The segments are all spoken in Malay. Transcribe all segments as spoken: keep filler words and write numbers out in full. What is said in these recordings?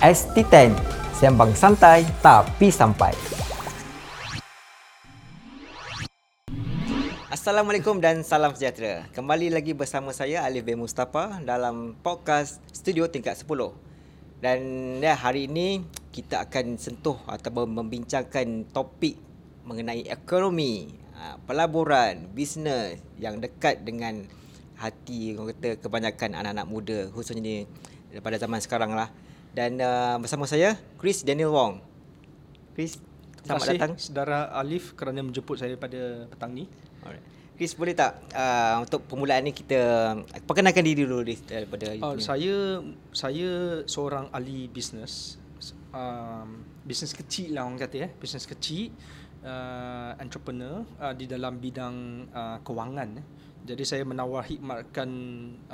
S T ten, sembang santai tapi sampai. Assalamualaikum dan salam sejahtera. Kembali lagi bersama saya Alif bin Mustafa dalam podcast Studio Tingkat sepuluh. Dan ya, hari ini kita akan sentuh atau membincangkan topik mengenai ekonomi, pelaburan, bisnes yang dekat dengan hati orang kata kebanyakan anak-anak muda khususnya pada zaman sekarang lah. Dan uh, bersama saya Chris Daniel Wong. Chris, selamat datang. Terima kasih saudara Alif kerana menjemput saya pada petang ni. Alright. Chris, boleh tak uh, untuk permulaan ni kita perkenalkan diri dulu daripada uh, saya saya seorang ahli bisnes. Um, bisnes kecil lah orang kata eh. Bisnes kecil, uh, entrepreneur uh, di dalam bidang uh, kewangan. Jadi saya menawar khidmatkan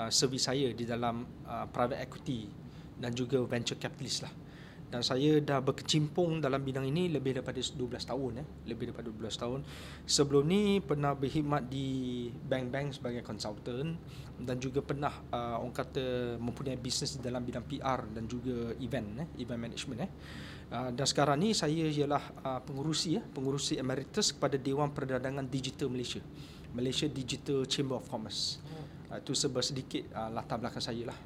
uh, servis saya di dalam uh, private equity dan juga venture capitalist lah. Dan saya dah berkecimpung dalam bidang ini lebih daripada dua belas tahun eh. Lebih daripada dua belas tahun. Sebelum ni pernah berkhidmat di bank-bank sebagai consultant dan juga pernah uh, orang kata mempunyai bisnes dalam bidang P R dan juga event eh, event management eh. Uh, dan sekarang ni saya ialah uh, pengurusi eh, pengurusi emeritus kepada Dewan Perniagaan Digital Malaysia. Malaysia Digital Chamber of Commerce. Uh, itu sebab sedikit uh, latar belakang saya lah.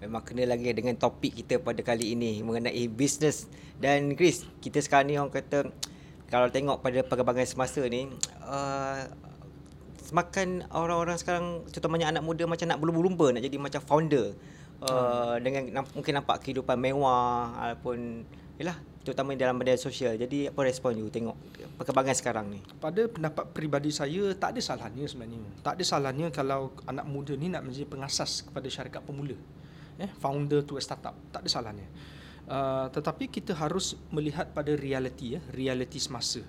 Memang kena lagi dengan topik kita pada kali ini mengenai bisnes. Dan Chris, kita sekarang ni orang kata kalau tengok pada perkembangan semasa ni, uh, semakin orang-orang sekarang, contohnya anak muda macam nak berlumba-lumba nak jadi macam founder. Uh, hmm. Dengan namp- mungkin nampak kehidupan mewah ataupun yalah, terutama dalam media sosial. Jadi apa respon you tengok perkembangan sekarang ni? Pada pendapat peribadi saya, tak ada salahnya sebenarnya. Tak ada salahnya kalau anak muda ni nak menjadi pengasas kepada syarikat pemula. Eh, founder to a startup, tak ada salahnya. Uh, tetapi kita harus melihat pada realiti ya, realiti semasa.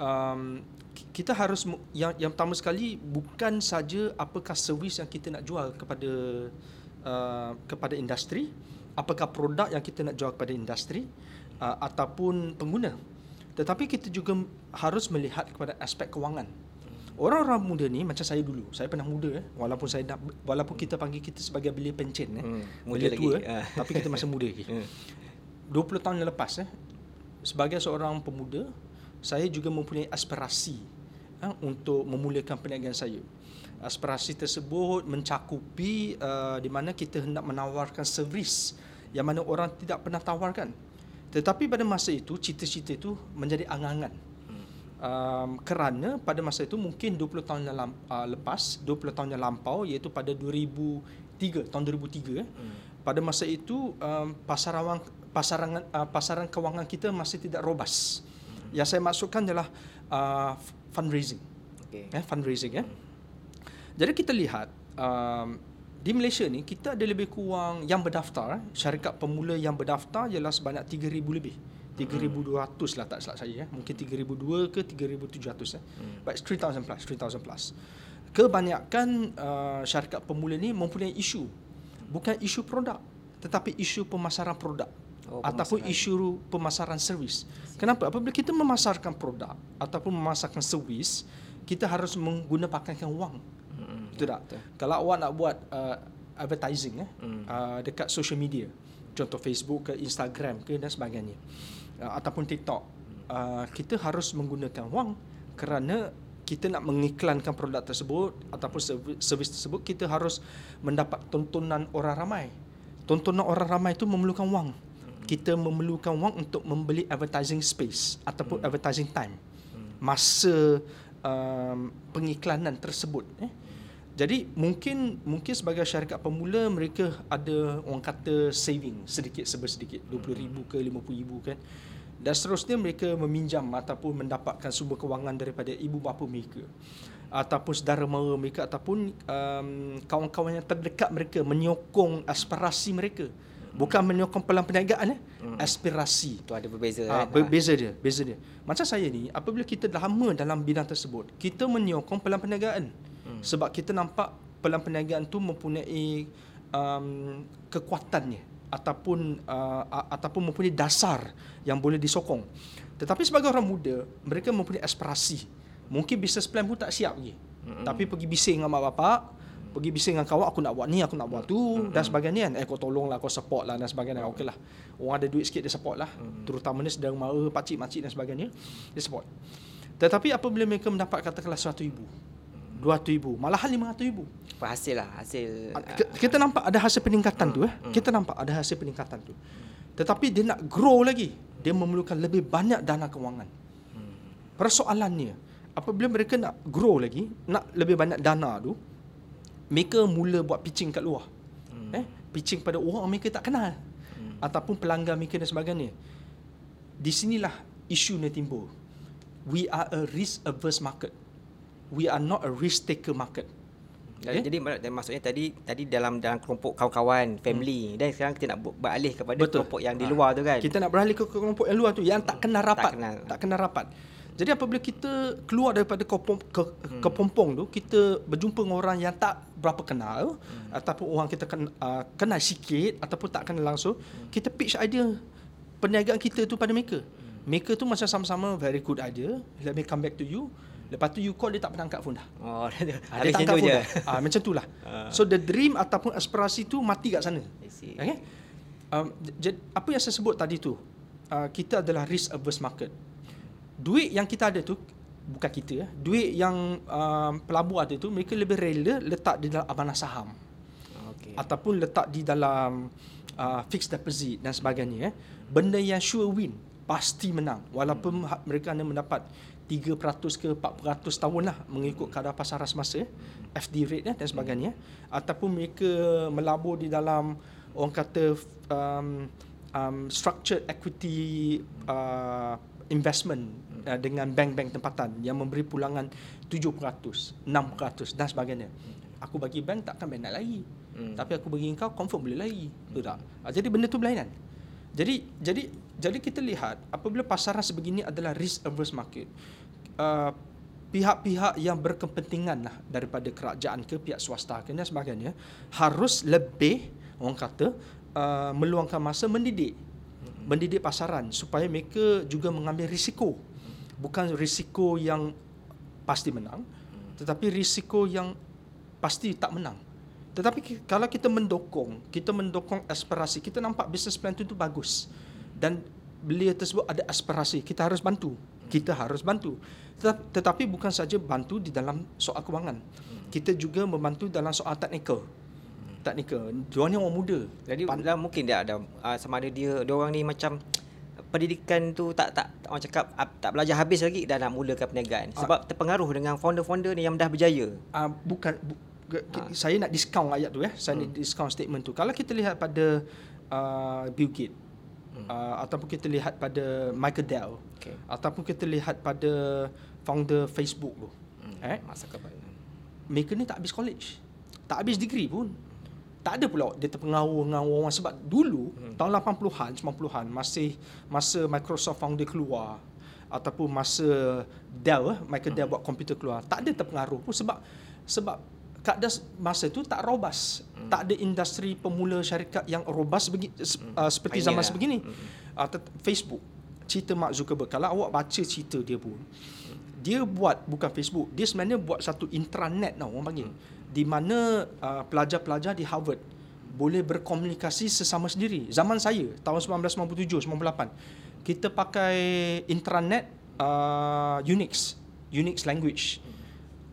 Um, kita harus yang yang pertama sekali bukan saja apakah servis yang kita nak jual kepada uh, kepada industri, apakah produk yang kita nak jual kepada industri uh, ataupun pengguna. Tetapi kita juga harus melihat kepada aspek kewangan. Orang-orang muda ni macam saya dulu. Saya pernah muda eh. Walaupun saya dah, walaupun kita panggil kita sebagai belia pencen eh. Hmm, muda lagi tua, eh. Tapi kita masih muda lagi. dua puluh tahun yang lepas eh. Sebagai seorang pemuda, saya juga mempunyai aspirasi eh, untuk memulakan perniagaan saya. Aspirasi tersebut mencakupi uh, di mana kita hendak menawarkan servis yang mana orang tidak pernah tawarkan. Tetapi pada masa itu cita-cita itu menjadi angan-angan. Um, kerana pada masa itu mungkin dua puluh tahun yang lamp- uh, lepas, dua puluh tahun yang lampau, iaitu pada dua ribu tiga, tahun dua ribu tiga eh. Hmm. Pada masa itu um, pasaran pasaran uh, pasaran kewangan kita masih tidak robas. Hmm. Yang saya maksudkan ialah uh, fundraising. Okay. Eh, fundraising eh. Hmm. Jadi kita lihat um, di Malaysia ni kita ada lebih kurang yang berdaftar, syarikat pemula yang berdaftar ialah sebanyak tiga ribu lebih. tiga ribu dua ratus lah tak salah saya eh. Mungkin tiga ribu dua ratus ke tiga ribu tujuh ratus eh. But it's three thousand plus. Kebanyakan uh, syarikat pemula ni mempunyai isu. Bukan isu produk, tetapi isu pemasaran produk. Oh, pemasaran. Ataupun isu pemasaran servis. Kenapa? Apabila kita memasarkan produk ataupun memasarkan servis, kita harus menggunakan wang. Hmm. Betul tak? Betul. Kalau awak nak buat uh, advertising eh, hmm. uh, dekat social media, contoh Facebook ke Instagram ke dan sebagainya, uh, ataupun TikTok, uh, kita harus menggunakan wang kerana kita nak mengiklankan produk tersebut ataupun servis tersebut, kita harus mendapat tontonan orang ramai. Tontonan orang ramai itu memerlukan wang. Kita memerlukan wang untuk membeli advertising space ataupun hmm. advertising time, masa um, pengiklanan tersebut eh. Jadi mungkin mungkin sebagai syarikat pemula mereka ada orang kata saving sedikit sebersedikit dua puluh ribu ke lima puluh ribu kan. Dan seterusnya mereka meminjam ataupun mendapatkan sumber kewangan daripada ibu bapa mereka ataupun saudara mara mereka ataupun um, kawan-kawan yang terdekat mereka menyokong aspirasi mereka. Bukan menyokong pelan perniagaan eh. Aspirasi. Itu ada berbeza ha, kan? Berbeza dia, beza dia. Macam saya ni apabila kita lama dalam bidang tersebut, kita menyokong pelan perniagaan. Sebab kita nampak pelan perniagaan tu mempunyai um, kekuatannya ataupun uh, ataupun mempunyai dasar yang boleh disokong. Tetapi sebagai orang muda, mereka mempunyai aspirasi. Mungkin bisnes plan pun tak siap lagi. Mm-hmm. Tapi pergi bising dengan mak bapak, pergi bising dengan kawan, aku nak buat ni, aku nak buat tu, mm-hmm. dan sebagainya kan. Eh, kau tolonglah, kau support lah dan sebagainya. Mm-hmm. Okey lah, orang ada duit sikit, dia support lah. Mm-hmm. Terutamanya sedang mara, pakcik, makcik dan sebagainya, dia support. Tetapi apabila mereka mendapat katakanlah seratus ribu, dua ratus ribu, malahan lima ratus ribu, hasil lah, hasil. Kita nampak ada hasil peningkatan mm-hmm. tu eh. Kita nampak ada hasil peningkatan tu. Tetapi dia nak grow lagi, dia memerlukan lebih banyak dana kewangan. Mm-hmm. Persoalannya, apabila mereka nak grow lagi, nak lebih banyak dana tu, mereka mula buat pitching kat luar. Hmm. Eh, pitching pada orang mereka tak kenal. Hmm. Ataupun pelanggan mereka dan sebagainya. Di sinilah isu ni timbul. We are a risk-averse market. We are not a risk-taker market. Okay? Jadi maksudnya tadi tadi dalam dalam kelompok kawan-kawan, family. Hmm. Dan sekarang kita nak beralih kepada Betul. kelompok yang di luar ha. tu kan. Kita nak beralih ke kelompok yang luar tu, yang tak kenal rapat. Tak kenal, tak kenal rapat. Jadi apabila kita keluar daripada kopong, ke, hmm. kepompong tu, kita berjumpa dengan orang yang tak berapa kenal, hmm. ataupun orang kita kenal, uh, kenal sikit ataupun tak kenal langsung, hmm. kita pitch idea perniagaan kita tu pada mereka. Hmm. Mereka tu macam sama-sama very good idea, let me come back to you. Lepas tu you call, dia tak pernah angkat phone dah. Oh, dia, ha, dia tak angkat phone dah. Ha, macam tu lah. Uh. So the dream ataupun aspirasi tu mati kat sana. Okay? Um, j- j- apa yang saya sebut tadi tu, uh, kita adalah risk averse market. Duit yang kita ada tu, bukan kita, duit yang um, pelabur ada tu, mereka lebih rela letak di dalam amanah saham. Okay. Ataupun letak di dalam uh, fixed deposit dan sebagainya. Eh. Benda yang sure win, pasti menang. Walaupun hmm. mereka hanya mendapat tiga peratus ke empat peratus tahun lah, mengikut kadar pasaran semasa, F D rate eh, dan sebagainya. Hmm. Ataupun mereka melabur di dalam, orang kata, um, um, structured equity uh, investment uh, dengan bank-bank tempatan yang memberi pulangan tujuh peratus, enam peratus dan sebagainya. Aku bagi bank takkan bank nak lari. Hmm. Tapi aku bagi engkau confirm boleh lari. Betul tak? Uh, jadi benda tu berlainan. Jadi jadi jadi kita lihat apabila pasaran sebegini adalah risk averse market. Uh, pihak-pihak yang berkepentingan lah, daripada kerajaan ke pihak swasta ke dan sebagainya, harus lebih orang kata uh, meluangkan masa mendidik mendidik pasaran supaya mereka juga mengambil risiko. Bukan risiko yang pasti menang, tetapi risiko yang pasti tak menang. Tetapi kalau kita mendokong, kita mendokong aspirasi, kita nampak business plan itu, itu bagus dan beliau tersebut ada aspirasi, kita harus bantu. Kita harus bantu. Tetapi bukan saja bantu di dalam soal kewangan. Kita juga membantu dalam soal teknikal. Teknikal, diorang ni orang muda. Jadi Pan- mungkin dia ada uh, sama ada dia diorang ni macam pendidikan tu tak tak orang cakap uh, tak belajar habis lagi dah nak mulakan perniagaan. Sebab uh, terpengaruh dengan founder-founder ni yang dah berjaya. Uh, bukan bu, uh. Saya nak discount ayat tu ya. Saya hmm. nak discount statement tu. Kalau kita lihat pada uh, Bill Gates hmm. uh, ataupun kita lihat pada Michael Dell, okay. ataupun kita lihat pada founder Facebook tu. Hmm. Eh, masa kapan? Mereka ni tak habis college. Tak habis degree pun. Tak ada pula dia terpengaruh dengan orang-orang. Sebab dulu, hmm. tahun lapan puluhan, sembilan puluhan, masih masa Microsoft founder keluar, ataupun masa Dell, Michael hmm. Dell buat komputer keluar, tak ada terpengaruh pun. Sebab sebab kadar masa tu tak robust. Hmm. Tak ada industri pemula syarikat yang robust begi, hmm. uh, seperti Panya zaman lah. sebegini. Hmm. Uh, Facebook, cerita Mark Zuckerberg. Kalau awak baca cerita dia pun, hmm. dia buat, bukan Facebook, dia sebenarnya buat satu intranet tau, orang panggil. Hmm. Di mana uh, pelajar-pelajar di Harvard boleh berkomunikasi sesama sendiri. Zaman saya, tahun sembilan belas sembilan puluh tujuh sembilan puluh lapan, kita pakai intranet uh, Unix, Unix language.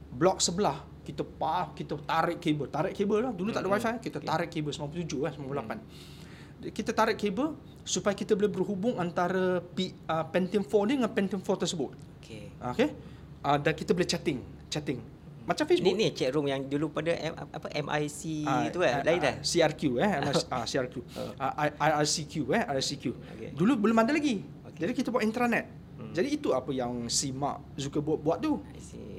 Blok sebelah, kita pa, kita tarik kabel. Tarik kabel lah, dulu tak ada wifi, kita tarik kabel sembilan puluh tujuh, sembilan puluh lapan. Kita tarik kabel supaya kita boleh berhubung antara P, uh, Pentium empat ni dengan Pentium empat tersebut. Okay. Okay? Uh, dan kita boleh chatting, chatting. Macam Facebook. Ni ni chat room yang dulu pada M, apa M I C ah, tu kan, lain dah. C R Q eh, ah, C R Q. Ah, I R C Q eh, I R C Q. Okay. Dulu belum ada lagi. Okay. Jadi kita buat intranet. Hmm. Jadi itu apa yang si Mark Zuckerberg buat tu.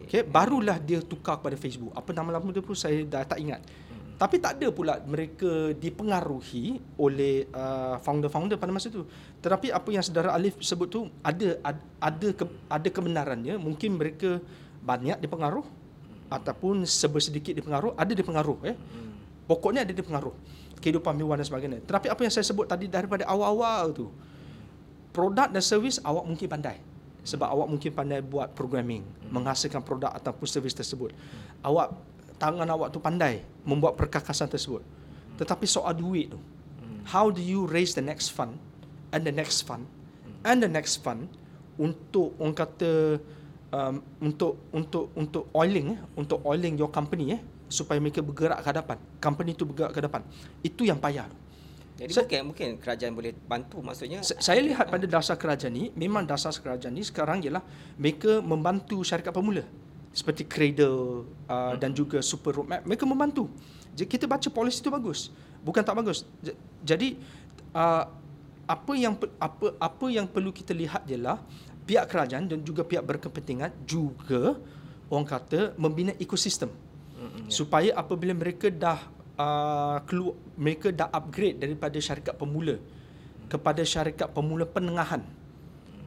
Okey, barulah dia tukar kepada Facebook. Apa nama lama dia pun saya dah tak ingat. Hmm. Tapi tak ada pula mereka dipengaruhi oleh uh, founder-founder pada masa tu. Tetapi apa yang saudara Alif sebut tu ada ada ada, ke, ada kebenarannya. Mungkin mereka banyak dipengaruh ataupun sebersedikit dipengaruh, ada dipengaruh eh. Hmm. Pokoknya ada dipengaruh kehidupan mewah dan sebagainya. Tetapi apa yang saya sebut tadi daripada awal-awal tu, produk dan servis awak mungkin pandai. Sebab awak mungkin pandai buat programming, hmm. menghasilkan produk ataupun servis tersebut. Hmm. Awak tangan awak tu pandai membuat perkakasan tersebut. Tetapi soal duit tu, how do you raise the next fund and the next fund and the next fund untuk orang kata um, untuk untuk untuk oiling eh, untuk oiling your company eh, supaya mereka bergerak ke hadapan, company tu bergerak ke hadapan. Itu yang payah. Jadi so, mungkin, mungkin kerajaan boleh bantu, maksudnya saya lihat pada dasar kerajaan ni, memang dasar kerajaan ni sekarang ialah mereka membantu syarikat pemula seperti Credo uh, hmm. dan juga Super Roadmap, mereka membantu. Jadi kita baca polisi tu bagus, bukan tak bagus. Jadi uh, apa yang apa apa yang perlu kita lihat ialah pihak kerajaan dan juga pihak berkepentingan juga orang kata membina ekosistem hmm. supaya apabila mereka dah Uh, keluar, mereka dah upgrade daripada syarikat pemula kepada syarikat pemula penengahan,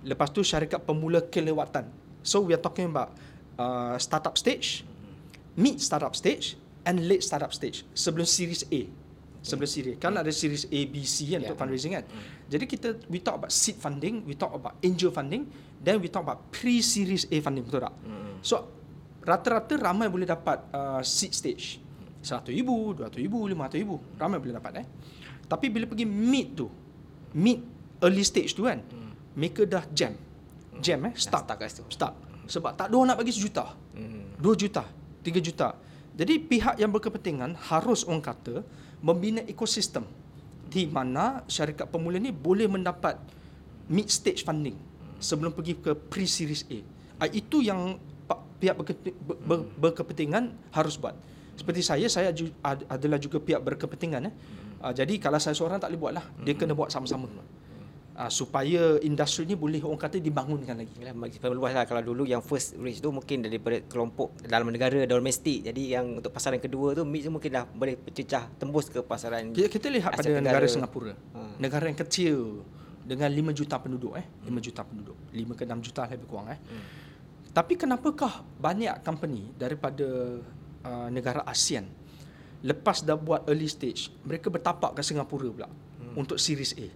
lepas tu syarikat pemula kelewatan. So we are talking about uh, startup stage, mid startup stage and late startup stage sebelum series A, sebelum series kan ada series A, B, C kan, yeah, untuk fundraising kan. Mm. Jadi kita we talk about seed funding, we talk about angel funding, then we talk about pre-series A funding, betul tak? Mm. So rata-rata ramai boleh dapat uh, seed stage, seratus ribu, dua ratus ribu, lima ratus ribu. Ramai boleh dapat eh. Tapi bila pergi mid tu, mid early stage tu kan, hmm. mereka dah jam. Jam eh, stuck. Nah, stuck, stuck. Sebab tak ada orang nak bagi sejuta, hmm. dua juta, tiga juta. Jadi pihak yang berkepentingan harus orang kata membina ekosistem di mana syarikat pemula ni boleh mendapat mid stage funding sebelum pergi ke pre-series A. Itu yang pihak berkepentingan harus buat. Seperti saya, saya ju- ad- adalah juga pihak berkepentingan. Eh. Uh, jadi kalau saya seorang tak boleh buat lah. Dia kena buat sama-sama. Uh, supaya industri ni boleh orang kata dibangunkan lagi. Makin luas lah. Kalau dulu yang first reach tu mungkin daripada kelompok dalam negara, domestik. Jadi yang untuk pasaran kedua tu, mid tu mungkin dah boleh pecah tembus ke pasaran. Kita, kita lihat pada negara, negara Singapura. Ha. Negara yang kecil dengan lima juta penduduk. Eh. lima juta penduduk. lima ke enam juta lebih kurang. Eh. Hmm. Tapi kenapakah banyak company daripada Uh, negara ASEAN lepas dah buat early stage mereka bertapak ke Singapura pula hmm. untuk series A.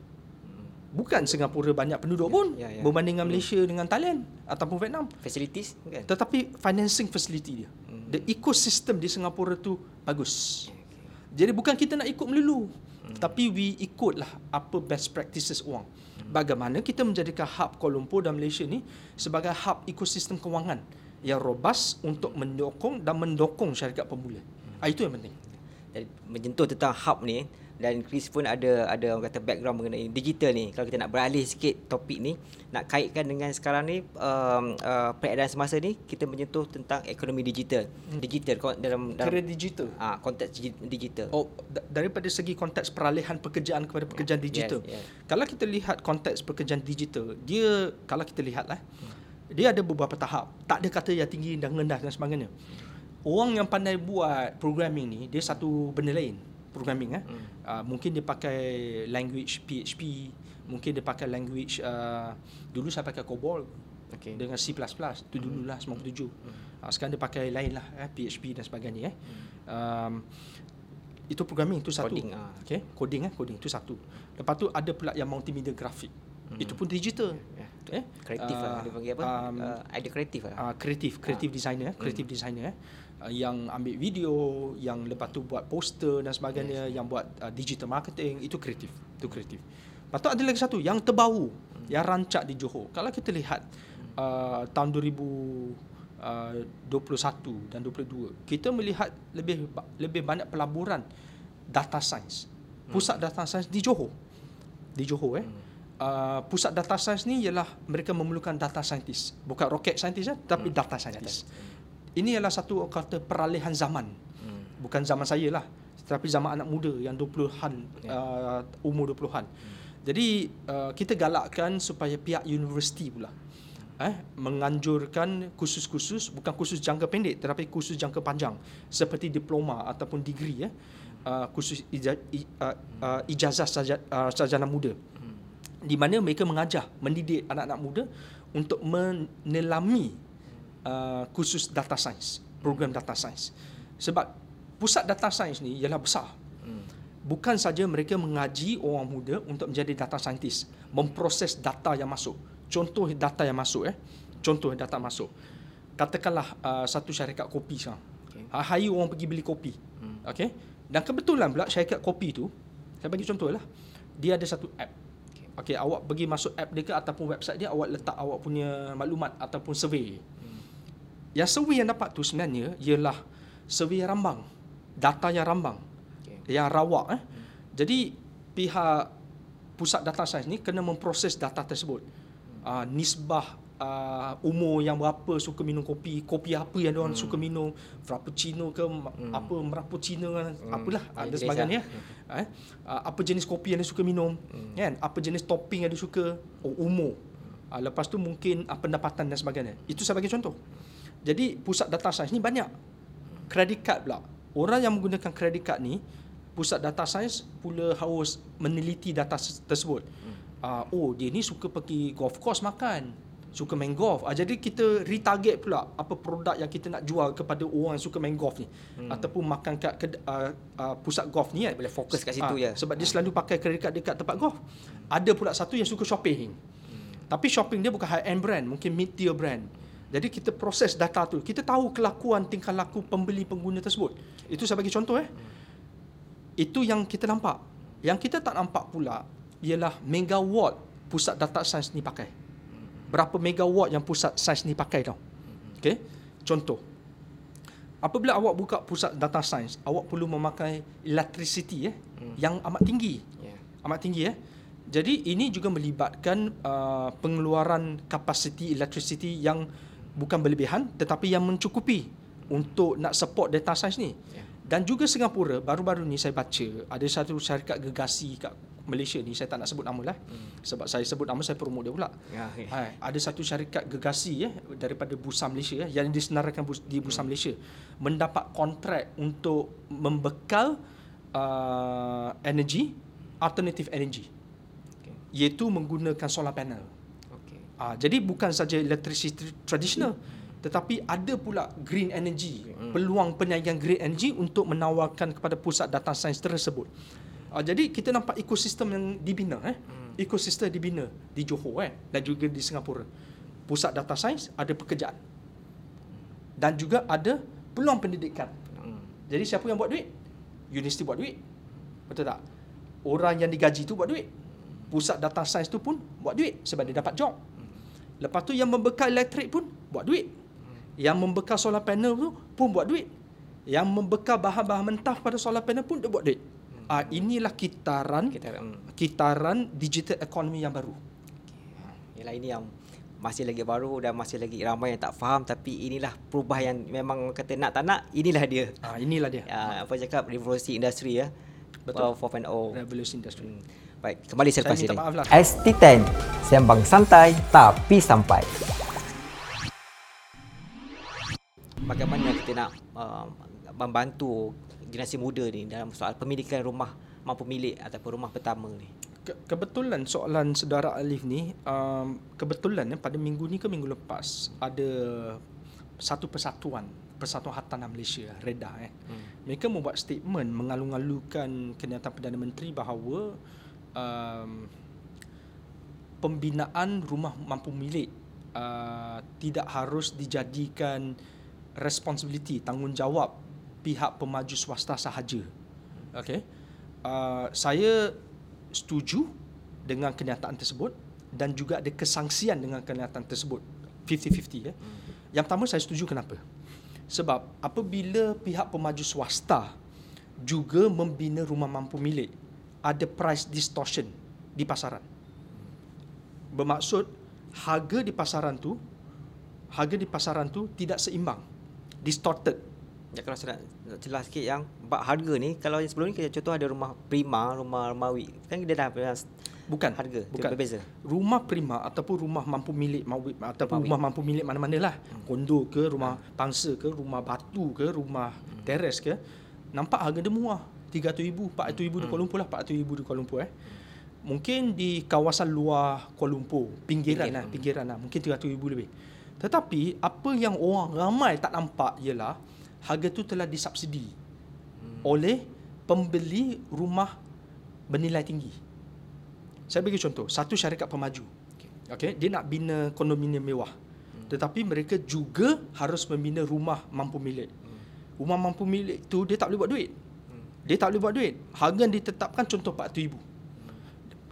Bukan Singapura banyak penduduk pun ya, ya, ya. berbanding dengan Malaysia hmm. dengan Thailand ataupun Vietnam, facilities bukan, tetapi financing facility dia, hmm. the ecosystem di Singapura tu bagus. Okay. Jadi bukan kita nak ikut melulu, hmm. tapi we ikutlah apa best practices orang. Hmm. Bagaimana kita menjadikan hub Kuala Lumpur dan Malaysia ni sebagai hub ekosistem kewangan yang robust untuk mendukung dan mendokong syarikat pemula. Ah, itu yang penting. Jadi menyentuh tentang hub ni, dan Chris pun ada ada orang kata background mengenai digital ni. Kalau kita nak beralih sikit topik ni, nak kaitkan dengan sekarang ni um, uh, peredaran semasa ni, kita menyentuh tentang ekonomi digital. Digital dalam dalam kira digital. Ah, konteks digital. Oh, daripada segi konteks peralihan pekerjaan kepada pekerjaan digital. Yes, yes. Kalau kita lihat konteks pekerjaan digital, dia kalau kita lihatlah hmm. dia ada beberapa tahap. Tak ada kata yang tinggi dan rendah dan sebagainya. Orang yang pandai buat programming ni, dia satu benda lain. Programming eh. Hmm. Uh, mungkin dia pakai language P H P, mungkin dia pakai language uh, dulu saya pakai COBOL. Okay. Dengan C plus plus tu dululah sembilan puluh tujuh. Hmm. Uh, sekarang dia pakai lainlah eh, P H P dan sebagainya eh. Hmm. Um, itu programming tu satu. Coding ah. Okey, coding eh, coding tu satu. Lepas tu ada pula yang multimedia grafik. Hmm. Itu pun digital. Yeah. Eh? Kreatif uh, lah, dia panggil apa? Um, uh, ada kreatif lah. Uh, kreatif, kreatif ha. designer, kreatif hmm. designer eh. Uh, yang ambil video, yang lepas tu buat poster dan sebagainya, yes. yang buat uh, digital marketing, itu kreatif, itu kreatif. Lepas tu ada lagi satu, yang terbaru, hmm. yang rancak di Johor. Kalau kita lihat uh, tahun dua ribu dua puluh satu dan dua ribu dua puluh dua, kita melihat lebih lebih banyak pelaburan data science. Pusat hmm. data science di Johor. Di Johor eh. Hmm. Uh, pusat data science ni ialah mereka memerlukan data scientist, bukan rocket scientist eh, tapi hmm. data scientist. Hmm. Ini ialah satu kata peralihan zaman. Hmm. Bukan zaman saya lah, tetapi zaman anak muda yang dua puluhan, yeah. uh, umur dua puluhan. Hmm. Jadi uh, kita galakkan supaya pihak universiti pula eh, menganjurkan kursus-kursus, bukan kursus jangka pendek tetapi kursus jangka panjang seperti diploma ataupun degree eh, uh, kursus ija, uh, uh, ijazah sarjana, uh, sarjana muda. Di mana mereka mengajar, mendidik anak-anak muda untuk menelami uh, kursus data science, program data science. Sebab pusat data science ni ialah besar. Bukan saja mereka mengaji orang muda untuk menjadi data scientist, memproses data yang masuk. Contoh data yang masuk eh. Contoh data masuk. Katakanlah uh, satu syarikat kopi sekarang. okay. Hari orang pergi beli kopi, hmm. okay. Dan kebetulan pula syarikat kopi tu, saya bagi contoh lah, dia ada satu app. Okay, okay, awak pergi masuk app dia ke ataupun website dia, awak letak awak punya maklumat ataupun survey. Hmm. Yang survey yang dapat tu sebenarnya ialah survey yang rambang, data yang rambang, okay. yang rawak. Eh. Hmm. Jadi pihak pusat data sains ni kena memproses data tersebut. Hmm. Uh, nisbah Uh, umur yang berapa suka minum kopi, kopi apa yang diorang hmm. suka minum, frappuccino ke hmm. apa merapuccino hmm. apalah hmm. dan sebagainya hmm. eh? uh, apa jenis kopi yang dia suka minum, hmm. kan, apa jenis topping yang dia suka, oh, umur, uh, lepas tu mungkin uh, pendapatan dan sebagainya. Itu saya bagi contoh. Jadi pusat data sains ni banyak credit card pula. Orang yang menggunakan credit card ni, pusat data sains pula harus meneliti data tersebut. hmm. uh, oh dia ni suka pergi golf course makan, suka main golf. Ah, jadi kita retarget pula apa produk yang kita nak jual kepada orang yang suka main golf ni. Hmm. Ataupun makan kat ke, uh, uh, pusat golf ni. Kan. Boleh fokus kat situ je. Ah, ya. Sebab dia selalu pakai credit card dekat tempat golf. Ada pula satu yang suka shopping. Hmm. Tapi shopping dia bukan high-end brand. Mungkin mid-tier brand. Jadi kita proses data tu. Kita tahu kelakuan tingkah laku pembeli pengguna tersebut. Itu saya bagi contoh. eh. Itu yang kita nampak. Yang kita tak nampak pula ialah megawatt pusat data sains ni pakai. Berapa megawatt yang pusat sains ni pakai tau. Okay. Contoh, apabila awak buka pusat data sains, awak perlu memakai electricity eh, hmm. yang amat tinggi. Yeah. Amat tinggi eh. Jadi ini juga melibatkan uh, pengeluaran kapasiti electricity yang bukan berlebihan tetapi yang mencukupi untuk nak support data sains ni. Yeah. Dan juga Singapura, baru-baru ni saya baca ada satu syarikat gergasi kat Malaysia ni, saya tak nak sebut nama lah, hmm. sebab saya sebut nama saya promote dia pula. Ya, okay. ha, ada satu syarikat gergasi eh, daripada Bursa Malaysia eh, yang disenaraikan di Bursa hmm. Malaysia, mendapat kontrak untuk membekal uh, energy, alternative energy, okay. iaitu menggunakan solar panel. Okay. Ha, jadi bukan saja electricity traditional, hmm. tetapi ada pula green energy, hmm. peluang penyaikan green energy untuk menawarkan kepada pusat data sains tersebut. Uh, jadi kita nampak ekosistem yang dibina, eh? hmm. ekosistem dibina di Johor eh? dan juga di Singapura. Pusat data sains ada pekerjaan dan juga ada peluang pendidikan. hmm. Jadi siapa yang buat duit? Universiti buat duit, betul tak? Orang yang digaji tu buat duit, pusat data sains tu pun buat duit sebab dia dapat job. hmm. Lepas tu yang membekal elektrik pun buat duit, hmm. yang membekal solar panel tu pun buat duit, yang membekal bahan-bahan mentah pada solar panel pun dia buat duit. Uh, inilah kitaran, kitaran kitaran digital economy yang baru. Okay. Yalah, ini yang masih lagi baru dan masih lagi ramai yang tak faham, tapi inilah perubahan yang memang kata nak tak nak, inilah dia. Ah, inilah dia. Uh, apa cakap, revolusi industri ya. Betul. four point oh. Revolusi industri. Hmm. Baik, kembali selepas ini. Lah. S T ten, sembang santai tapi sampai. Bagaimana kita nak uh, membantu generasi muda ni dalam soal pemilikan rumah mampumilik ataupun rumah pertama ni? Ke- kebetulan soalan saudara Alif ni, um, kebetulan eh, pada minggu ni ke minggu lepas ada satu persatuan, Persatuan Hartanah Malaysia, REDA eh. Hmm. Mereka membuat statement mengalu-alukan kenyataan Perdana Menteri bahawa um, pembinaan rumah mampumilik uh, tidak harus dijadikan responsibility, tanggungjawab pihak pemaju swasta sahaja. Okay. Uh, saya setuju dengan kenyataan tersebut dan juga ada kesangsian dengan kenyataan tersebut. fifty-fifty. Eh. Hmm. Yang pertama, saya setuju kenapa? Sebab apabila pihak pemaju swasta juga membina rumah mampu milik, ada price distortion di pasaran. Bermaksud harga di pasaran tu, harga di pasaran tu tidak seimbang, distorted. Ya, kalau saya nak jelas sikit yang bab harga ni, kalau sebelum ni kita contoh ada rumah prima, rumah mawi, kan dia dah bukan harga bukan. Berbeza. Rumah prima ataupun rumah mampu milik mawi ataupun mawi. Rumah mampu milik mana-manalah, kondo ke, rumah pangsa ke, rumah batu ke, rumah hmm. teres ke, nampak harga dia murah, tiga ratus ribu, empat ratus ribu di Kuala Lumpur lah, empat ratus ribu di Kuala Lumpur eh. Mungkin di kawasan luar Kuala Lumpur, pinggiran lah, pinggiran lah, mungkin tiga ratus ribu lebih. Tetapi apa yang orang ramai tak nampak ialah harga itu telah disubsidi hmm. oleh pembeli rumah bernilai tinggi. Saya bagi contoh, satu syarikat pemaju. Okay. Okay, dia nak bina kondominium mewah. Hmm. Tetapi mereka juga harus membina rumah mampu milik. Hmm. rumah mampu milik tu dia tak boleh buat duit. Dia tak boleh buat duit. Harga yang ditetapkan contoh empat puluh ribu.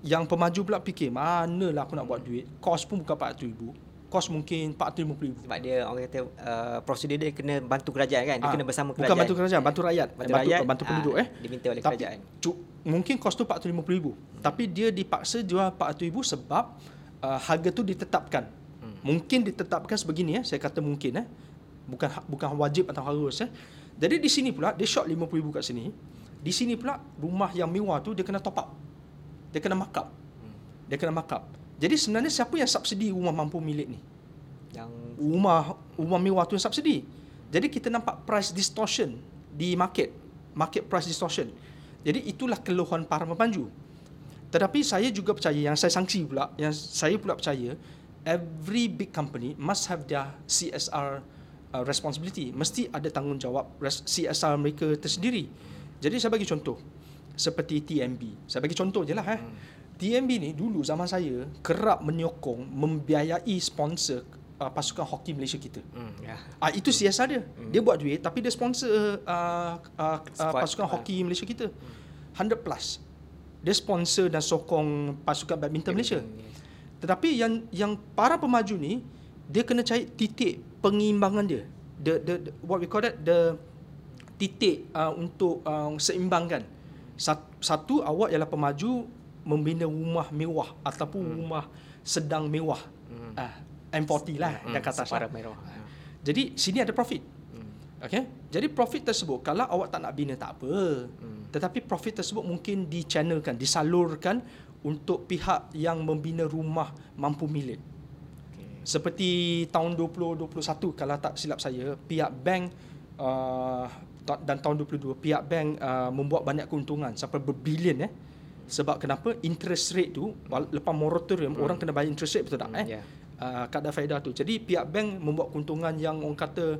Yang pemaju pula fikir, manalah aku nak buat duit. Kos pun bukan empat puluh ribu. Kos mungkin empat ratus lima puluh ribu. Sebab dia orang kata uh, prosedur dia kena bantu kerajaan kan. Dia ha, kena bersama kerajaan. Bukan bantu kerajaan, bantu rakyat. Bantu, bantu, rakyat, bantu penduduk ha, eh. Diminta oleh tapi, kerajaan. Cu- mungkin kos tu empat ratus lima puluh ribu. Hmm. Tapi dia dipaksa jual empat ratus ribu sebab uh, harga tu ditetapkan. Hmm. Mungkin ditetapkan sebegini eh. Saya kata mungkin eh. Bukan bukan wajib atau harus eh. Jadi di sini pula dia short lima puluh ribu kat sini. Di sini pula rumah yang mewah tu dia kena top up. Dia kena markup. Hmm. Dia kena markup. Jadi sebenarnya siapa yang subsidi rumah mampu milik ni? Yang rumah rumah mewah tu yang subsidi. Jadi kita nampak price distortion di market, market price distortion. Jadi itulah keluhan para pemanju. Tetapi saya juga percaya, yang saya sangsi pula, yang saya pula percaya, every big company must have their C S R uh, responsibility. Mesti ada tanggungjawab C S R mereka tersendiri. Jadi saya bagi contoh seperti T N B. Saya bagi contoh je lah eh. Hmm. T N B ni dulu zaman saya kerap menyokong, membiayai sponsor uh, pasukan hoki Malaysia kita. Mm, yeah. uh, itu C S R dia. Mm. Dia buat duit tapi dia sponsor uh, uh, uh, pasukan hoki Malaysia kita. Mm. one hundred plus. Dia sponsor dan sokong pasukan badminton Malaysia. Mm. Tetapi yang yang para pemaju ni, dia kena cari titik pengimbangan dia. The, the, the what we call that, the titik uh, untuk uh, seimbangkan. Satu, satu awak ialah pemaju membina rumah mewah ataupun hmm. rumah sedang mewah, hmm. uh, M forty lah hmm. yang kata saya. Hmm. Jadi sini ada profit. Hmm. Okay? Jadi profit tersebut kalau awak tak nak bina tak apa. Hmm. Tetapi profit tersebut mungkin di-channelkan, disalurkan untuk pihak yang membina rumah mampu milik. Okay. Seperti tahun dua ribu dua puluh satu kalau tak silap saya, pihak bank uh, dan tahun dua ribu dua puluh dua pihak bank uh, membuat banyak keuntungan sampai berbilion eh. Sebab kenapa interest rate tu lepas moratorium hmm. orang kena bayar interest rate betul tak hmm, eh yeah. uh, kadar faedah tu. Jadi pihak bank membuat keuntungan yang orang kata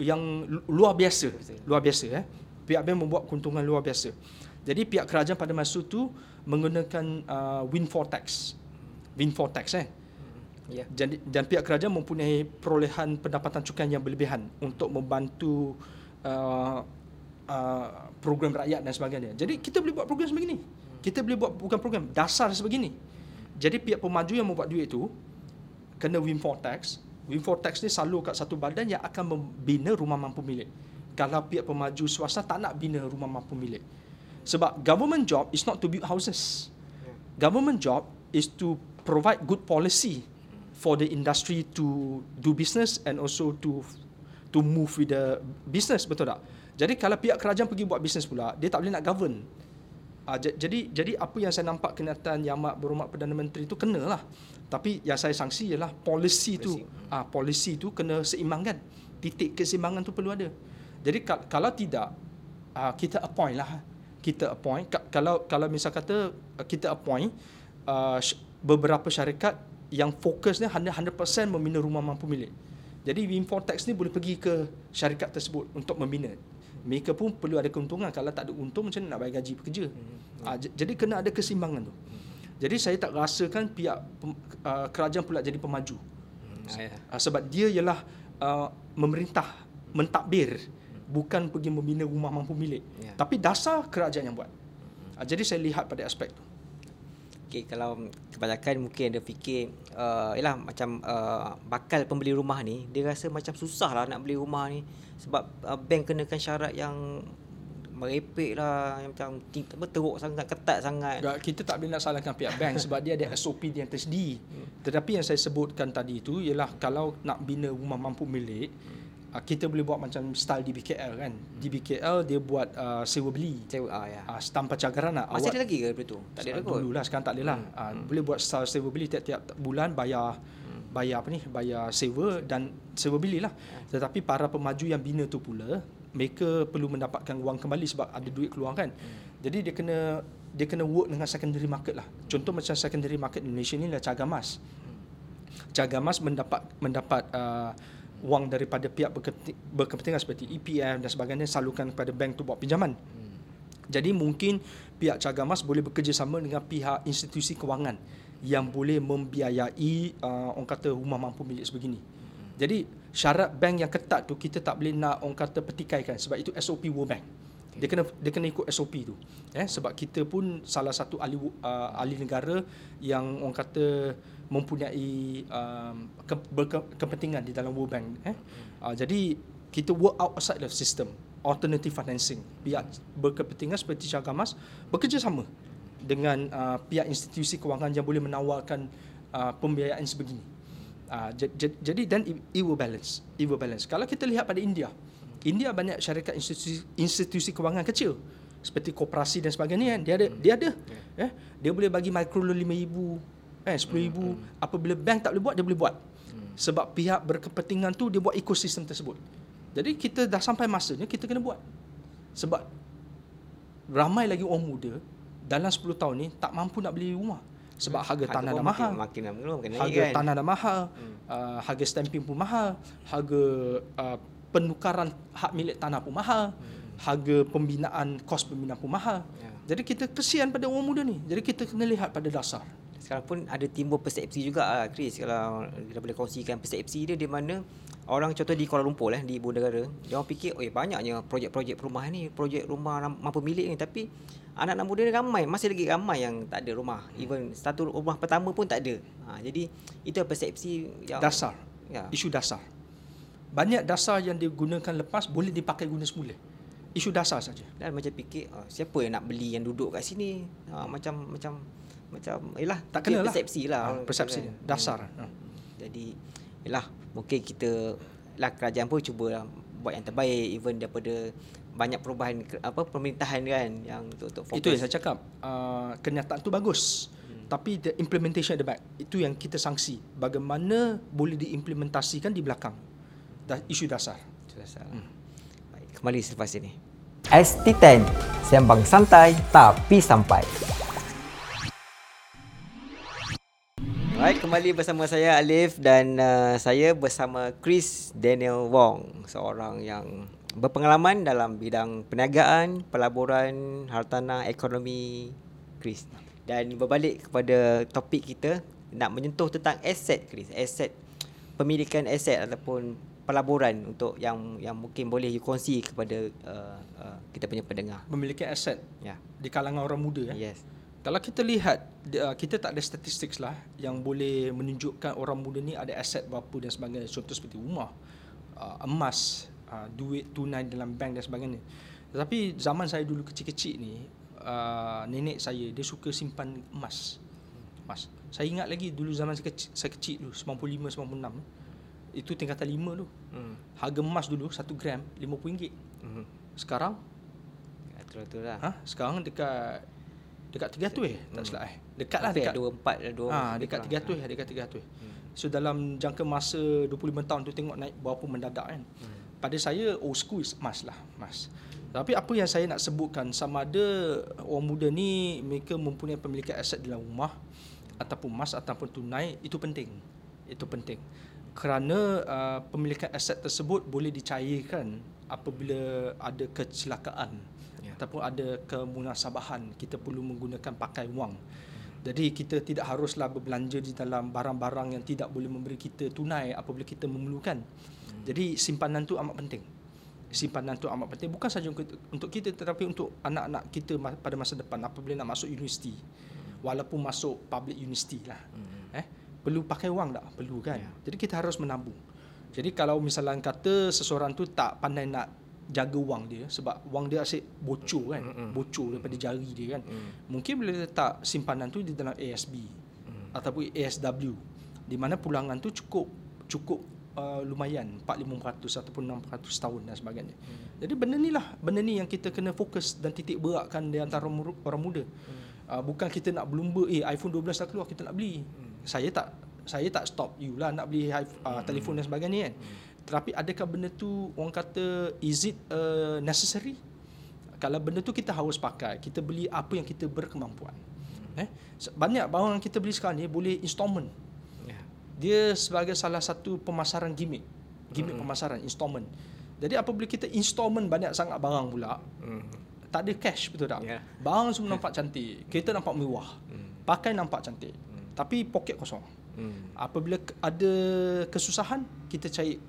yang luar biasa, luar biasa eh. Pihak bank membuat keuntungan luar biasa. Jadi pihak kerajaan pada masa tu menggunakan uh, windfall tax. Windfall tax eh. Hmm, yeah. Jadi dan pihak kerajaan mempunyai perolehan pendapatan cukai yang berlebihan untuk membantu uh, Uh, program rakyat dan sebagainya. Jadi kita boleh buat program sebegini. Kita boleh buat bukan program dasar sebegini. Jadi pihak pemaju yang membuat duit tu kena windfall tax. Windfall tax ni salur kat satu badan yang akan membina rumah mampu milik. Kalau pihak pemaju swasta tak nak bina rumah mampu milik. Sebab government job is not to build houses. Government job is to provide good policy for the industry to do business and also to to move with the business, betul tak? Jadi kalau pihak kerajaan pergi buat bisnes pula, dia tak boleh nak govern. Uh, j- jadi jadi apa yang saya nampak kenyataan Yang Amat Berhormat Perdana Menteri tu kenalah. Tapi yang saya sangsi ialah polisi tu. Ah uh, polisi tu kena seimbangkan. Titik keseimbangan tu perlu ada. Jadi ka- kalau tidak uh, kita appoint lah. Kita appoint ka- kalau kalau misal kata uh, kita appoint uh, sh- beberapa syarikat yang fokusnya one hundred percent membina rumah mampu milik. Jadi windfall tax ni boleh pergi ke syarikat tersebut untuk membina. Mereka pun perlu ada keuntungan. Kalau tak ada untung macam mana nak bayar gaji pekerja? hmm. ha, j- Jadi kena ada keseimbangan tu. hmm. Jadi saya tak rasakan pihak pem- uh, kerajaan pula jadi pemaju. hmm. Se- yeah. uh, Sebab dia ialah uh, memerintah, mentadbir, hmm. bukan pergi membina rumah mampu milik. yeah. Tapi dasar kerajaan yang buat. hmm. uh, Jadi saya lihat pada aspek tu. Okay, kalau kebanyakan mungkin dia fikir uh, yalah, macam uh, bakal pembeli rumah ni dia rasa macam susah lah nak beli rumah ni. Sebab uh, bank kenakan syarat yang merepek lah, yang macam teruk sangat, ketat sangat. Kita tak boleh nak salahkan pihak bank sebab dia ada S O P dia yang tersendiri. Tetapi yang saya sebutkan tadi tu ialah kalau nak bina rumah mampu milik, kita boleh buat macam style D B K L kan. D B K L dia buat uh, sewa beli. Sewa, ah, ya. Uh, stampa cagarana. Masih awak, ada lagi ke daripada tu? Tak ada kot. Dululah, sekarang tak ada lah. Hmm. Uh, hmm. Boleh buat style sewa beli tiap-tiap bulan bayar hmm. bayar apa ni? Bayar sewa dan sewa beli lah. Hmm. Tetapi para pemaju yang bina tu pula, mereka perlu mendapatkan wang kembali sebab ada duit keluar kan. Hmm. Jadi dia kena dia kena work dengan secondary market lah. Contoh macam secondary market Indonesia ni lah Cagamas. Cagamas mendapat mendapat uh, wang daripada pihak berkepentingan seperti E P F dan sebagainya, salurkan kepada bank tu buat pinjaman. Hmm. Jadi mungkin pihak Cagamas boleh bekerjasama dengan pihak institusi kewangan yang boleh membiayai uh, orang kata rumah mampu milik sebegini. Hmm. Jadi syarat bank yang ketat tu kita tak boleh nak orang kata petikaikan, sebab itu S O P World Bank. Dia kena dia kena ikut S O P tu. Eh, sebab kita pun salah satu ahli uh, ahli negara yang orang kata mempunyai um, ke, berke, kepentingan di dalam World Bank. Eh. Uh, jadi kita work out outside the system, alternative financing. Pihak berkepentingan seperti Cagamas bekerjasama dengan uh, pihak institusi kewangan yang boleh menawarkan uh, pembiayaan sebegini. Uh, jadi, jadi then it, it will balance, it will balance. Kalau kita lihat pada India, India banyak syarikat institusi, institusi kewangan kecil seperti koperasi dan sebagainya kan, dia ada, dia ada eh, dia boleh bagi micro loan lima ribu ringgit eh sepuluh ribu ringgit. Apabila bank tak boleh buat, dia boleh buat sebab pihak berkepentingan tu dia buat ekosistem tersebut. Jadi kita dah sampai masanya kita kena buat, sebab ramai lagi orang muda dalam sepuluh tahun ni tak mampu nak beli rumah sebab harga, harga tanah dah mahal, makin, makin harga kan? Tanah dah mahal, hmm. uh, harga stamping pun mahal, harga uh, penukaran hak milik tanah pun mahal, hmm. harga pembinaan, kos pembinaan pun mahal. Ya. Jadi kita kesian pada orang muda ni. Jadi kita kena lihat pada dasar. Sekarang pun ada timbul persepsi juga, Chris, kalau kita boleh kongsikan persepsi dia, di mana orang contoh di Kuala Lumpur lah, di Bundaran, dia orang fikir, "Oi, banyaknya projek-projek perumahan ni, projek rumah mampu milik ni," tapi anak-anak muda ni ramai, masih lagi ramai yang tak ada rumah. Even satu rumah pertama pun tak ada. Ha, jadi itu persepsi yang dasar. Ya. Isu dasar. Banyak dasar yang digunakan lepas boleh dipakai guna semula. Isu dasar saja. Dan macam fikir, oh, siapa yang nak beli yang duduk kat sini? Ha, macam macam macam yalah, tak kena persepsi lah. Ha, persepsi kan? Dasar. Ha. Jadi yalah, mungkin kita lah kerajaan pun cuba buat yang terbaik, even daripada banyak perubahan apa pemerintahan kan yang untuk, untuk fokus. Itu yang saya cakap. Uh, kenyataan tu bagus. Hmm. Tapi the implementation at the back, itu yang kita sangsi. Bagaimana boleh diimplementasikan di belakang? Isu dasar. Hmm. Baik, kembali selepas ini. S T sepuluh, sembang santai tapi sampai. Baik, kembali bersama saya Alif dan uh, saya bersama Chris Daniel Wong, seorang yang berpengalaman dalam bidang perniagaan, pelaburan, hartanah, ekonomi, Chris. Dan berbalik kepada topik kita, nak menyentuh tentang aset, Chris. Aset, pemilikan aset ataupun pelaburan untuk yang yang mungkin boleh you kongsi kepada uh, uh, kita punya pendengar. Memiliki aset yeah. di kalangan orang muda. Yes. Eh? Kalau kita lihat, kita tak ada statistik lah yang boleh menunjukkan orang muda ni ada aset berapa dan sebagainya. Contoh seperti rumah, uh, emas, uh, duit tunai dalam bank dan sebagainya. Tetapi zaman saya dulu kecil-kecil ni, uh, nenek saya dia suka simpan emas. Emas. Saya ingat lagi dulu zaman saya kecil, saya kecil dulu, sembilan puluh lima, sembilan puluh enam. Itu tingkatan lima tu. Hmm. Harga emas dulu satu gram lima puluh ringgit. Hmm. Sekarang atur-atur lah. Ha? Sekarang dekat dekat tiga ratus eh. Hmm. Tak silap eh. Dekatlah dekat dua puluh empat dua. Ha, dekat tiga ratus eh, dekat tiga ratus. Hmm. So dalam jangka masa dua puluh lima tahun tu tengok naik berapa mendadak kan. Hmm. Pada saya old school is emas lah, emas. Tapi apa yang saya nak sebutkan, sama ada orang muda ni mereka mempunyai pemilikan aset dalam rumah ataupun emas ataupun tunai, itu penting. Itu penting. Kerana uh, pemilikan aset tersebut boleh dicairkan apabila ada kecelakaan yeah. ataupun ada kemunasabahan, kita perlu menggunakan pakai wang. Mm. Jadi kita tidak haruslah berbelanja di dalam barang-barang yang tidak boleh memberi kita tunai apabila kita memerlukan. Mm. Jadi simpanan tu amat penting. Simpanan tu amat penting bukan saja untuk kita tetapi untuk anak-anak kita pada masa depan apabila nak masuk universiti. Mm. Walaupun masuk public university lah. Mm. Eh perlu pakai wang tak? Perlu kan? Ya. Jadi kita harus menabung. Jadi kalau misalnya kata seseorang tu tak pandai nak jaga wang dia sebab wang dia asyik bocor kan? Mm-mm. Bocor daripada jari dia kan? Mm. Mungkin boleh letak simpanan tu di dalam A S B mm. ataupun A S W di mana pulangan tu cukup cukup uh, lumayan empat puluh lima peratus ataupun enam peratus tahun dan sebagainya. Mm. Jadi benda ni lah, benda ni yang kita kena fokus dan titik beratkan di antara orang muda. Mm. Uh, bukan kita nak berlumba, eh iPhone dua belas dah keluar kita nak beli. Mm. Saya tak saya tak stop you lah nak beli uh, hmm. telefon dan sebagainya kan. Hmm. Tetapi adakah benda tu orang kata is it uh, necessary? Kalau benda tu kita harus pakai, kita beli apa yang kita berkemampuan. Hmm. Eh? Banyak barang yang kita beli sekarang ni boleh installment. Yeah. Dia sebagai salah satu pemasaran gimmick. Gimmick hmm. pemasaran installment. Jadi apabila kita installment banyak sangat barang pula, hmm. tak ada cash betul tak? Yeah. Barang semua nampak cantik, kereta nampak mewah, hmm. pakai nampak cantik. Tapi poket kosong. Hmm. Apabila ada kesusahan, kita cari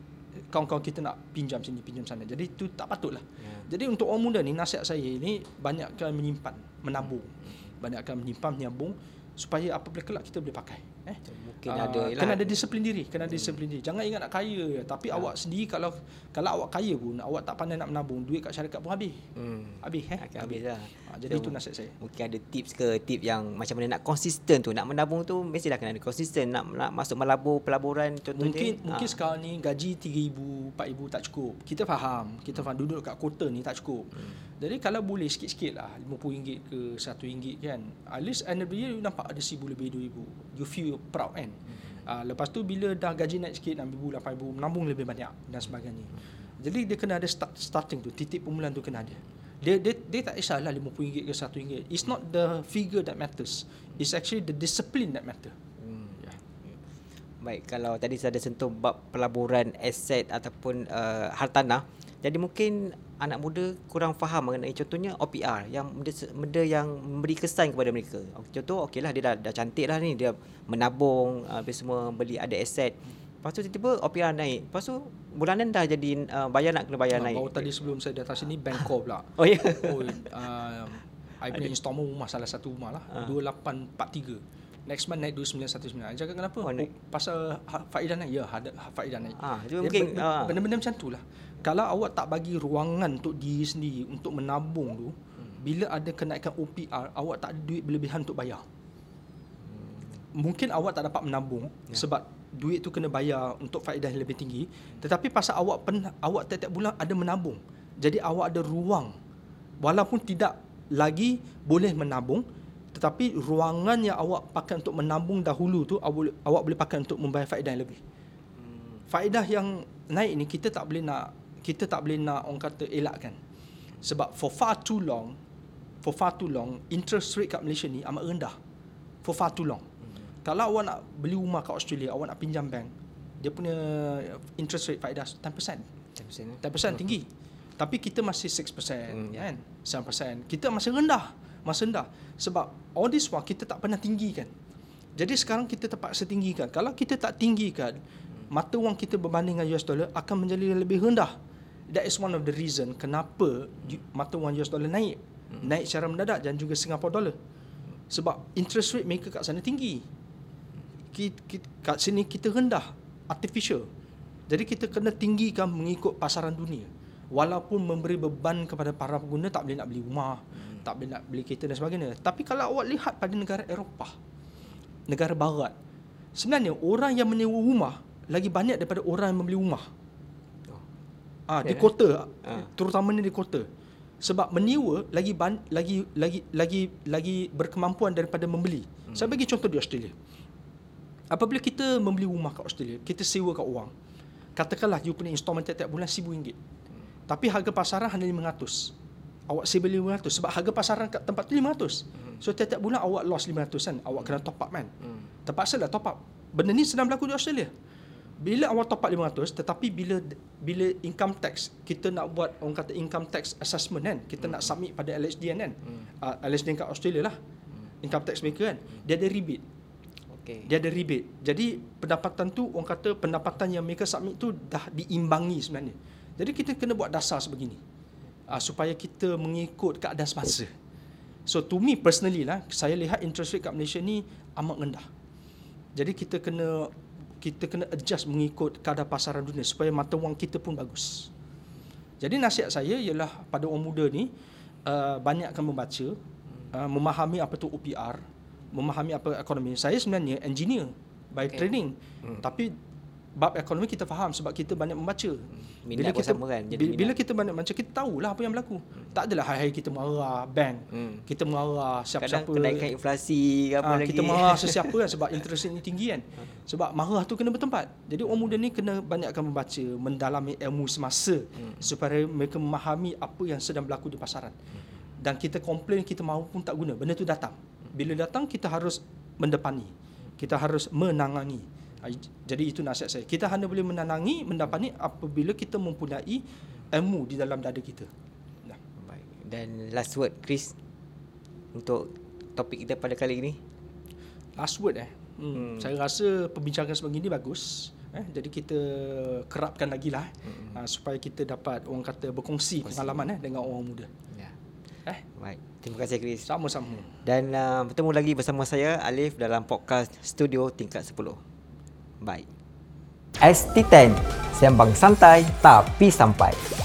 kawan-kawan kita nak pinjam sini, pinjam sana. Jadi itu tak patutlah. Yeah. Jadi untuk orang muda ni, nasihat saya ni, banyakkan menyimpan, menabung. Hmm. Banyakkan menyimpan, menyabung, supaya apabila kelak kita boleh pakai. Eh? Mungkin uh, ada kena ada disiplin diri, kena ada disiplin diri. Jangan ingat nak kaya je, tapi ha. awak sendiri kalau kalau awak kaya pun, awak tak pandai nak menabung, duit kat syarikat pun habis. Hmm. Habis eh? Habis. Habislah. Ha, jadi so, itu nasihat saya. Mungkin ada tips ke tip yang macam mana nak konsisten tu, nak menabung tu mestilah kena ada konsisten, nak, nak masuk melabur pelaburan contohnya. Mungkin dia, mungkin ha. sekarang ni gaji tiga ribu, empat ribu tak cukup. Kita faham, kita faham duduk kat kota ni tak cukup. Hmm. Jadi kalau boleh sikit-sikit lah, lima puluh ringgit ke satu ringgit kan. At least end of the year you nampak ada seribu lebih dua ribu, you feel proud kan. Mm-hmm. uh, Lepas tu bila dah gaji naik sikit enam ribu, lapan ribu, menabung lebih banyak dan sebagainya. Mm-hmm. Jadi dia kena ada start, starting tu, titik permulaan tu kena ada. Dia, dia, dia tak kisahlah lima puluh ringgit ke satu ringgit. It's not the figure that matters, it's actually the discipline that matter. Baik, kalau tadi saya ada sentuh bab pelaburan aset ataupun uh, hartanah. Jadi mungkin anak muda kurang faham mengenai contohnya O P R, yang benda, benda yang memberi kesan kepada mereka. Contoh, okeylah dia dah, dah cantik lah ni, dia menabung, uh, habis semua beli ada aset. Lepas tu tiba-tiba O P R naik. Lepas tu bulanan dah jadi uh, bayar nak kena bayar nah, naik. Baru tadi sebelum saya datang sini Bangkok pula. Oh ya. Yeah. Oh, uh, I punya installment rumah, salah satu rumah lah, uh. dua lapan empat tiga. Next month naik dua sembilan satu sembilan. Saya cakap kenapa? Oh, pasal faedah naik. Ya, faedah naik. Ah, dia mungkin benda, benda-benda macam tu lah. Kalau awak tak bagi ruangan untuk diri sendiri untuk menabung tu, hmm. bila ada kenaikan O P R, awak tak ada duit berlebihan untuk bayar. Hmm. Mungkin awak tak dapat menabung yeah. sebab duit tu kena bayar untuk faedah yang lebih tinggi. Tetapi pasal awak pen, awak tiap-tiap bulan ada menabung. Jadi awak ada ruang. Walaupun tidak lagi boleh menabung, tetapi ruangan yang awak pakai untuk menabung dahulu tu, awak, awak boleh pakai untuk membayar faedah yang lebih. Hmm. Faedah yang naik ni kita tak boleh nak, kita tak boleh nak orang kata elakkan. Sebab for far too long, for far too long, interest rate kat Malaysia ni amat rendah. For far too long. Hmm. Kalau awak nak beli rumah kat Australia, awak nak pinjam bank, dia punya interest rate faedah sepuluh peratus. sepuluh peratus, sepuluh peratus tinggi. Tapi kita masih enam peratus, hmm. kan? sembilan peratus. Kita masih rendah. Masih rendah. Sebab all this while kita tak pernah tinggikan. Jadi sekarang kita terpaksa tinggikan. Kalau kita tak tinggikan, mata wang kita berbanding dengan U S dollar akan menjadi lebih rendah. That is one of the reason kenapa mata wang U S dollar naik. Naik secara mendadak dan juga Singapore dollar. Sebab interest rate mereka kat sana tinggi. Kat sini kita rendah, artificial. Jadi kita kena tinggikan mengikut pasaran dunia. Walaupun memberi beban kepada para pengguna, tak boleh nak beli rumah, hmm. tak boleh nak beli kereta dan sebagainya. Tapi kalau awak lihat pada negara Eropah, negara barat, sebenarnya orang yang menyewa rumah lagi banyak daripada orang yang membeli rumah. Oh. Ah, yeah. Di kota, yeah. terutamanya di kota. Sebab menyewa lagi ban- lagi lagi lagi lagi berkemampuan daripada membeli. Hmm. Saya bagi contoh di Australia. Apabila kita membeli rumah kat Australia, kita sewa kat orang. Katakanlah you punya installment tiap-tiap bulan seribu ringgit. Tapi harga pasaran hanya lima ratus. Awak saya beli lima ratus sebab harga pasaran kat tempat tu lima ratus. Hmm. So tiap-tiap bulan awak loss lima ratus kan. Awak hmm. kena top up kan. Hmm. Terpaksa lah top up. Benda ni sedang berlaku di Australia. Bila awak top up lima ratus, tetapi bila bila income tax, kita nak buat orang kata income tax assessment kan. Kita hmm. nak submit pada L H D N kan. Hmm. Uh, L H D N kat Australia lah. Hmm. Income tax mereka kan. Hmm. Dia ada rebate. Okay. Dia ada rebate. Jadi pendapatan tu orang kata pendapatan yang mereka submit tu dah diimbangi sebenarnya. Jadi kita kena buat dasar sebegini uh, supaya kita mengikut keadaan semasa. So to me personally lah, saya lihat interest rate kat Malaysia ni amat rendah. Jadi kita kena kita kena adjust mengikut keadaan pasaran dunia supaya mata wang kita pun bagus. Jadi nasihat saya ialah pada orang muda ni uh, banyakkan membaca, uh, memahami apa tu O P R, memahami apa ekonomi. Saya sebenarnya engineer by okay. training, hmm. tapi bab ekonomi kita faham sebab kita banyak membaca. Minat bila kita sama, kan? Jadi bila minat. Kita banyak membaca, kita tahulah apa yang berlaku. Hmm. Tak adalah hari-hari kita marah bank, hmm. kita marah siapa-siapa. Kadang kenaikan inflasi apa ha, lagi. Kita marah sesiapa kan sebab interest rate ni tinggi kan. Sebab marah tu kena bertempat. Jadi orang muda ni kena banyakkan membaca, mendalami ilmu semasa hmm. supaya mereka memahami apa yang sedang berlaku di pasaran. Hmm. Dan kita komplain kita mahu pun tak guna. Benda tu datang. Bila datang kita harus mendepani. Kita harus menangani. Jadi itu nasihat saya. Kita hanya boleh menanangi, mendapati apabila kita mempunyai ilmu di dalam dada kita. Nah. Baik. Dan last word Chris untuk topik kita pada kali ini. Last word eh. Hmm. Saya rasa perbincangan sebegini bagus. Eh, jadi kita kerapkan lagi lah, hmm. uh, supaya kita dapat, orang kata, berkongsi Kongsi. pengalaman eh, dengan orang muda. Ya. Eh? Baik. Terima kasih, Chris. Sama-sama. Dan uh, bertemu lagi bersama saya, Alif, dalam podcast Studio Tingkat sepuluh. Bye. S T ten, sembang santai tapi sampai.